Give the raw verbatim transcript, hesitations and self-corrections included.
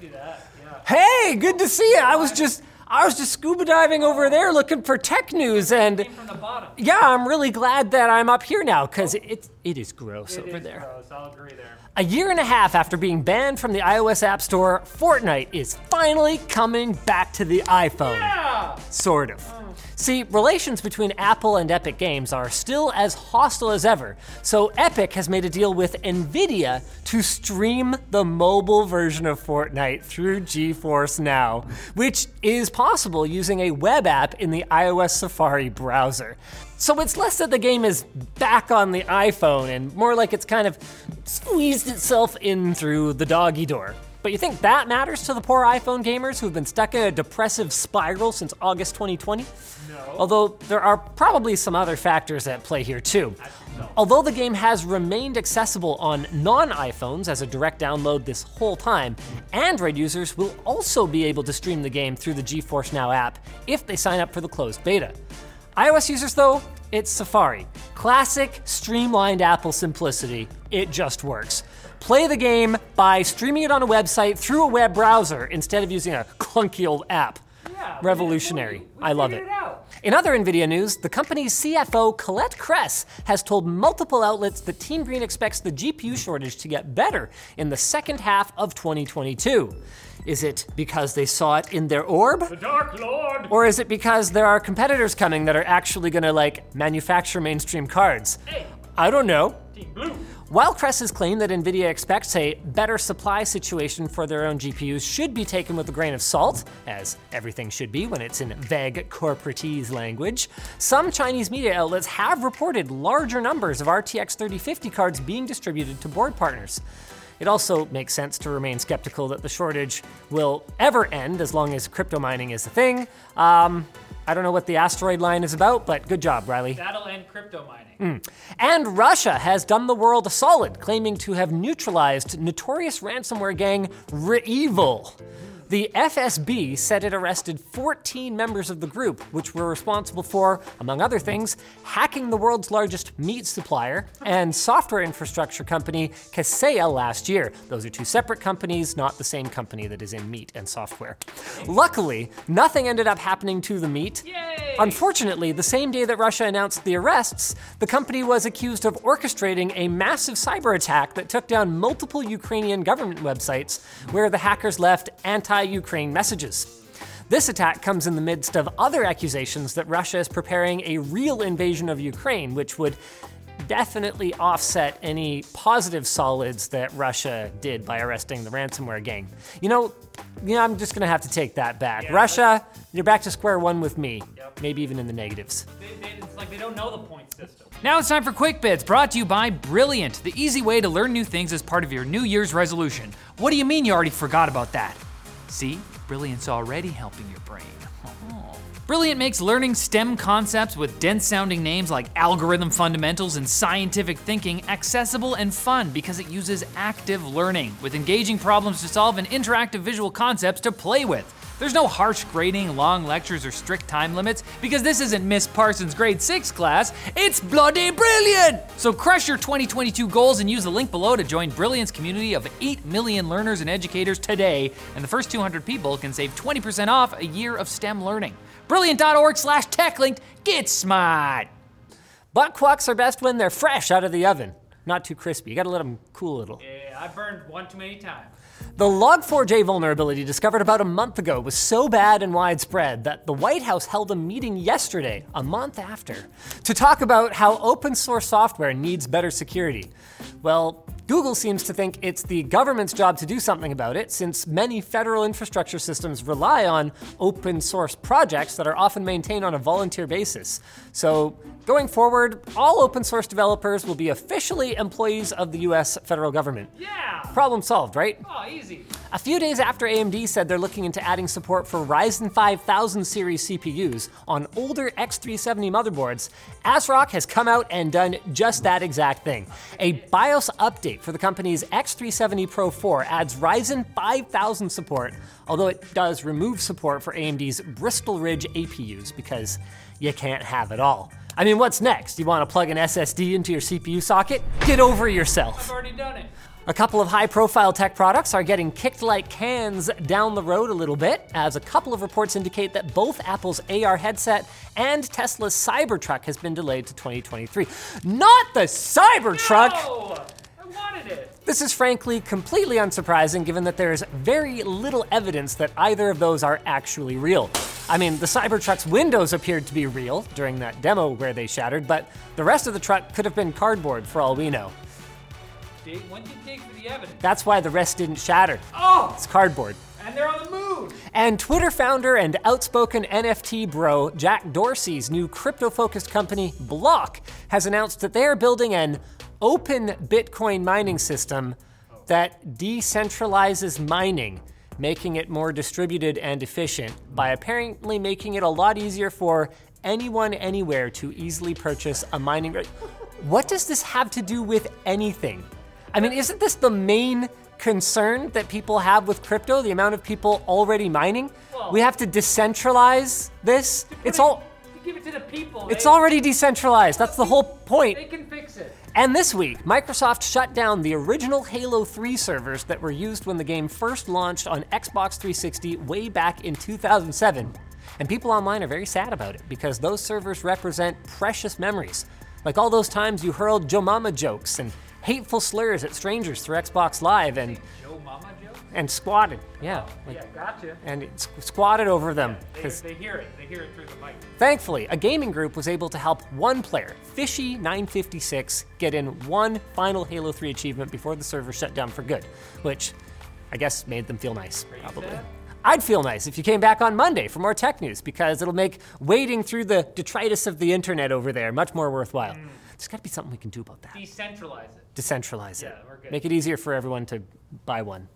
do that. Yeah. Hey, good to see you. I was just I was just scuba diving over there looking for tech news, and from the bottom. Yeah, I'm really glad that I'm up here now because it, it it is gross it over is there. Gross. I'll agree there. A year and a half after being banned from the iOS App Store, Fortnite is finally coming back to the iPhone. Yeah. Sort of. Mm. See, relations between Apple and Epic Games are still as hostile as ever, so Epic has made a deal with Nvidia to stream the mobile version of Fortnite through GeForce Now, which is possible using a web app in the iOS Safari browser. So it's less that the game is back on the iPhone and more like it's kind of squeezed itself in through the doggy door. But you think that matters to the poor iPhone gamers who've been stuck in a depressive spiral since August twenty twenty? No. Although there are probably some other factors at play here too. No. Although the game has remained accessible on non-iPhones as a direct download this whole time, Android users will also be able to stream the game through the GeForce Now app if they sign up for the closed beta. iOS users though, it's Safari. Classic, streamlined Apple simplicity. It just works. Play the game by streaming it on a website through a web browser instead of using a clunky old app. Yeah, revolutionary. I love it. it In other Nvidia news, the company's C F O, Colette Kress, has told multiple outlets that Team Green expects the G P U shortage to get better in the second half of twenty twenty-two. Is it because they saw it in their orb? The Dark Lord! Or is it because there are competitors coming that are actually gonna, like, manufacture mainstream cards? Hey. I don't know. Team Blue. While Kress's claim that Nvidia expects a better supply situation for their own G P Us should be taken with a grain of salt, as everything should be when it's in vague corporatese language, some Chinese media outlets have reported larger numbers of R T X thirty fifty cards being distributed to board partners. It also makes sense to remain skeptical that the shortage will ever end as long as crypto mining is a thing. Um, I don't know what the asteroid line is about, but good job, Riley. That'll end crypto mining. Mm. And Russia has done the world a solid, claiming to have neutralized notorious ransomware gang REvil. The F S B said it arrested fourteen members of the group, which were responsible for, among other things, hacking the world's largest meat supplier and software infrastructure company Kaseya last year. Those are two separate companies, not the same company that is in meat and software. Luckily, nothing ended up happening to the meat. Yay! Unfortunately, the same day that Russia announced the arrests, the company was accused of orchestrating a massive cyber attack that took down multiple Ukrainian government websites, where the hackers left anti-Ukraine messages. This attack comes in the midst of other accusations that Russia is preparing a real invasion of Ukraine, which would definitely offset any positive solids that Russia did by arresting the ransomware gang. You know, you know, I'm just gonna have to take that back. Yeah, Russia, you're back to square one with me. Yep. Maybe even in the negatives. They, they, it's like they don't know the point system. Now it's time for Quick Bits, brought to you by Brilliant, the easy way to learn new things as part of your New Year's resolution. What do you mean you already forgot about that? See, Brilliant's already helping your brain. Brilliant makes learning STEM concepts with dense-sounding names like algorithm fundamentals and scientific thinking accessible and fun because it uses active learning with engaging problems to solve and interactive visual concepts to play with. There's no harsh grading, long lectures, or strict time limits because this isn't Miss Parsons' grade six class, it's bloody brilliant! So crush your twenty twenty-two goals and use the link below to join Brilliant's community of eight million learners and educators today, and the first two hundred people can save twenty percent off a year of STEM learning. Brilliant dot org slash techlinked, get smart! Butt quacks are best when they're fresh out of the oven. Not too crispy, you gotta let them cool a little. Yeah, I burned one too many times. The log four j vulnerability discovered about a month ago was so bad and widespread that the White House held a meeting yesterday, a month after, to talk about how open source software needs better security. Well, Google seems to think it's the government's job to do something about it, since many federal infrastructure systems rely on open source projects that are often maintained on a volunteer basis. So going forward, all open source developers will be officially employees of the U S federal government. Yeah! Problem solved, right? Oh, easy. A few days after A M D said they're looking into adding support for Ryzen five thousand series C P Us on older X three seventy motherboards, ASRock has come out and done just that exact thing. A BIOS update for the company's X three seventy Pro four adds Ryzen five thousand support, although it does remove support for A M D's Bristol Ridge A P Us because you can't have it all. I mean, what's next? You want to plug an S S D into your C P U socket? Get over yourself. I've already done it. A couple of high-profile tech products are getting kicked like cans down the road a little bit, as a couple of reports indicate that both Apple's A R headset and Tesla's Cybertruck has been delayed to twenty twenty-three. Not the Cybertruck! No! I wanted it! This is frankly completely unsurprising, given that there is very little evidence that either of those are actually real. I mean, the Cybertruck's windows appeared to be real during that demo where they shattered, but the rest of the truck could have been cardboard for all we know. What do you take for the evidence? That's why the rest didn't shatter. Oh! It's cardboard. And they're on the moon! And Twitter founder and outspoken N F T bro Jack Dorsey's new crypto-focused company, Block, has announced that they are building an open Bitcoin mining system that decentralizes mining, making it more distributed and efficient by apparently making it a lot easier for anyone anywhere to easily purchase a mining... What does this have to do with anything? I mean, isn't this the main concern that people have with crypto, the amount of people already mining? Well, we have to decentralize this? It's it, all... To give it to the people. It's eh? already decentralized. That's the whole point. They can fix it. And this week, Microsoft shut down the original Halo three servers that were used when the game first launched on Xbox three sixty way back in two thousand seven. And people online are very sad about it, because those servers represent precious memories. Like all those times you hurled Joe Mama jokes and hateful slurs at strangers through Xbox Live and Joe Mama jokes? And squatted, yeah. Oh, like, yeah, gotcha. And it squ- squatted over them. Yeah, they, they hear it, they hear it through the mic. Thankfully, a gaming group was able to help one player, Fishy nine fifty-six, get in one final Halo three achievement before the server shut down for good, which I guess made them feel nice, probably. Sad? I'd feel nice if you came back on Monday for more tech news, because it'll make wading through the detritus of the internet over there much more worthwhile. Mm. There's gotta be something we can do about that. Decentralize it. Decentralize it. Yeah, we're good. Make it easier for everyone to buy one.